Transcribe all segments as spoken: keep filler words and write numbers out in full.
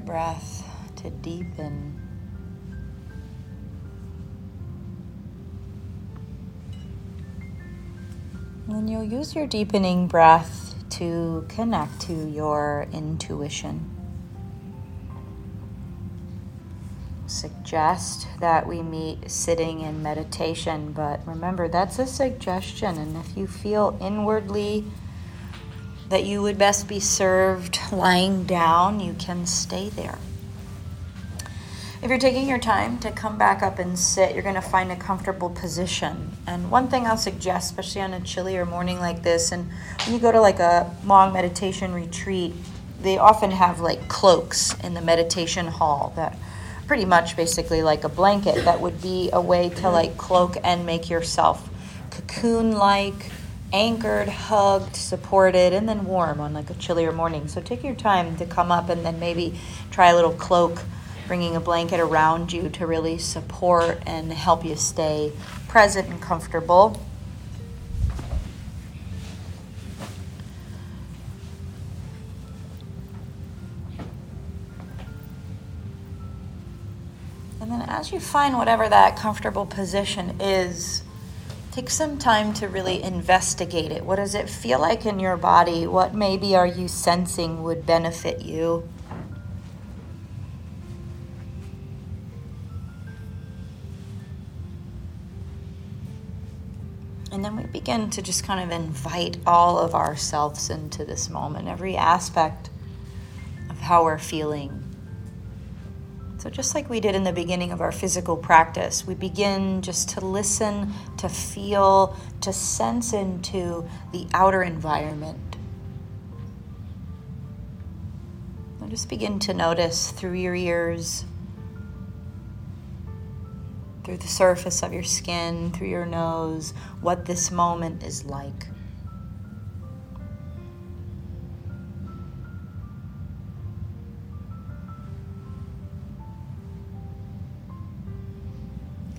your breath to deepen. And then you'll use your deepening breath to connect to your intuition. Suggest that we meet sitting in meditation, but remember that's a suggestion, and if you feel inwardly that you would best be served lying down, you can stay there. If you're taking your time to come back up and sit, you're going to find a comfortable position. And one thing I'll suggest, especially on a chillier morning like this, and when you go to like a long meditation retreat, they often have like cloaks in the meditation hall that pretty much basically like a blanket that would be a way to like cloak and make yourself cocoon-like, anchored, hugged, supported, and then warm on like a chillier morning. So take your time to come up and then maybe try a little cloak, bringing a blanket around you to really support and help you stay present and comfortable. And then as you find whatever that comfortable position is, take some time to really investigate it. What does it feel like in your body? What maybe are you sensing would benefit you? And then we begin to just kind of invite all of ourselves into this moment, every aspect of how we're feeling. So just like we did in the beginning of our physical practice, we begin just to listen, to feel, to sense into the outer environment. And just begin to notice through your ears, through the surface of your skin, through your nose, what this moment is like.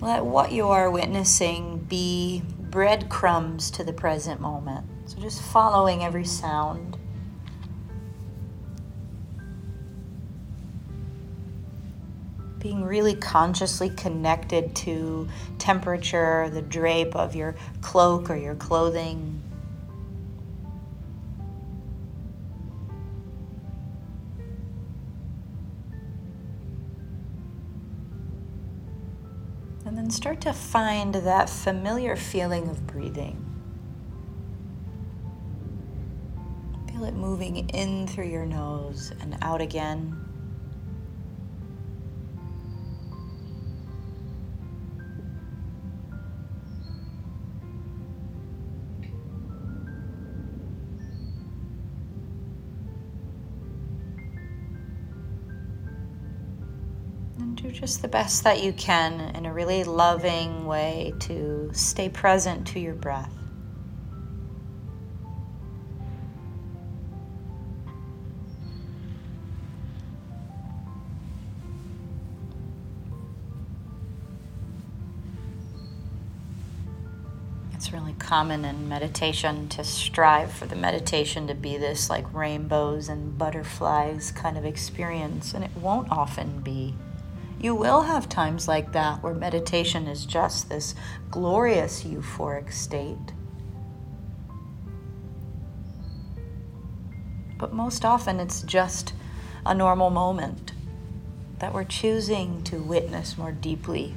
Let what you are witnessing be breadcrumbs to the present moment. So just following every sound. Being really consciously connected to temperature, the drape of your cloak or your clothing. And then start to find that familiar feeling of breathing. Feel it moving in through your nose and out again. Do just the best that you can in a really loving way to stay present to your breath. It's really common in meditation to strive for the meditation to be this like rainbows and butterflies kind of experience, and it won't often be. You will have times like that where meditation is just this glorious euphoric state. But most often it's just a normal moment that we're choosing to witness more deeply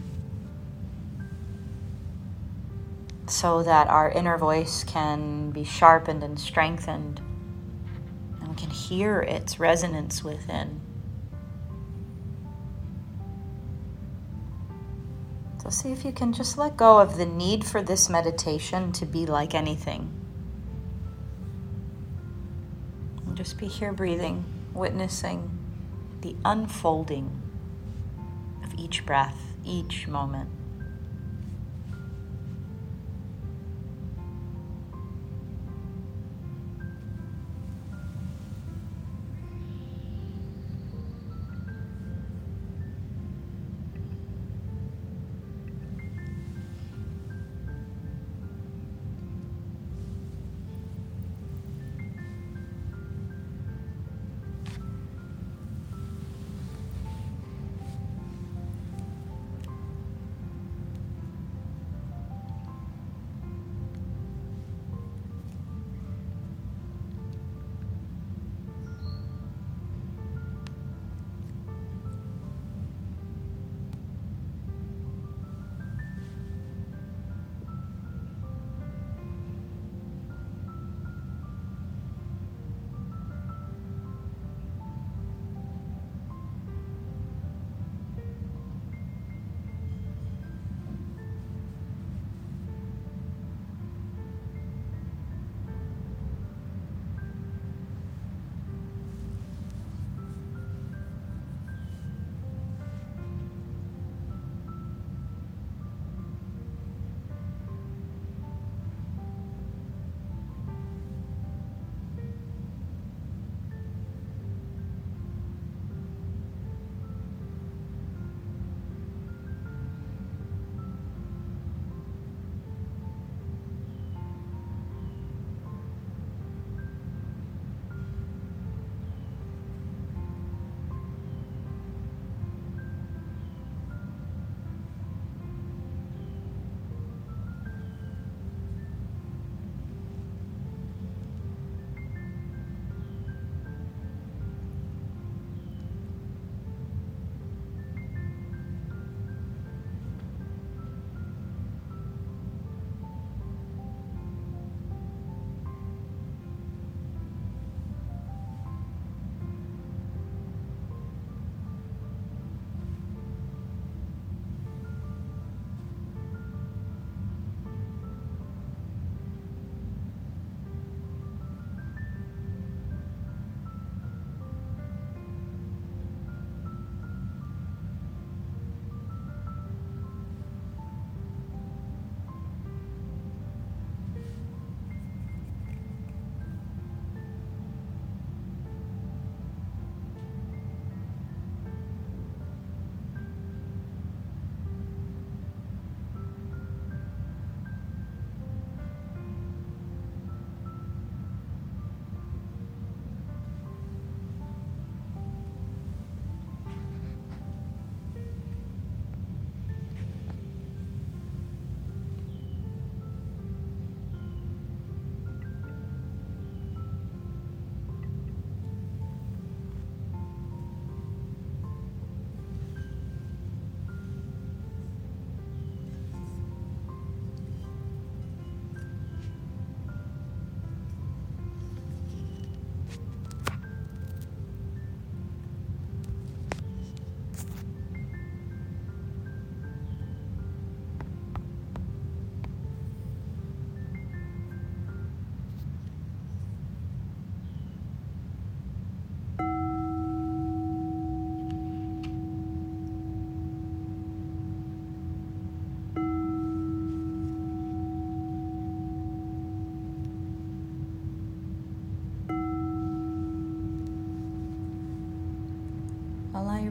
so that our inner voice can be sharpened and strengthened and we can hear its resonance within. So see if you can just let go of the need for this meditation to be like anything. And just be here breathing, witnessing the unfolding of each breath, each moment.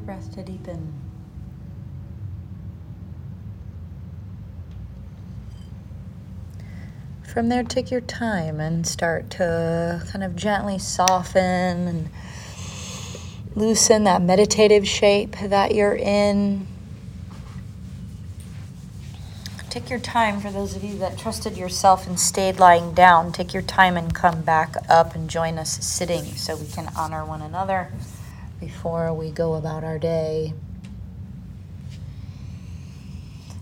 breath to deepen. From there, take your time and start to kind of gently soften and loosen that meditative shape that you're in. Take your time, for those of you that trusted yourself and stayed lying down, take your time and come back up and join us sitting so we can honor one another before we go about our day.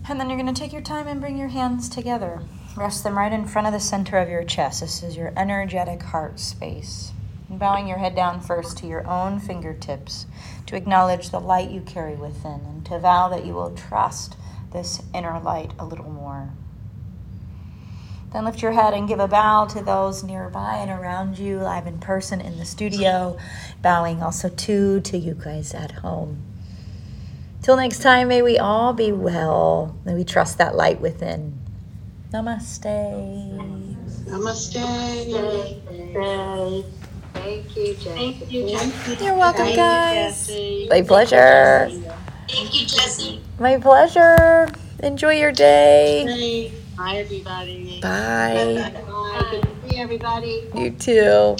And then you're going to take your time and bring your hands together. Rest them right in front of the center of your chest. This is your energetic heart space. And bowing your head down first to your own fingertips to acknowledge the light you carry within and to vow that you will trust this inner light a little more. Then lift your head and give a bow to those nearby and around you, live in person in the studio, bowing also too to you guys at home. Till next time, may we all be well. May we trust that light within. Namaste. Namaste. Namaste. Thank you, Jessica. Thank you, Jessica. You're welcome, Thank guys. You, My pleasure. Thank you, Jessie. My pleasure. Enjoy your day. Bye, everybody. Bye. Bye. Good to see everybody. You too.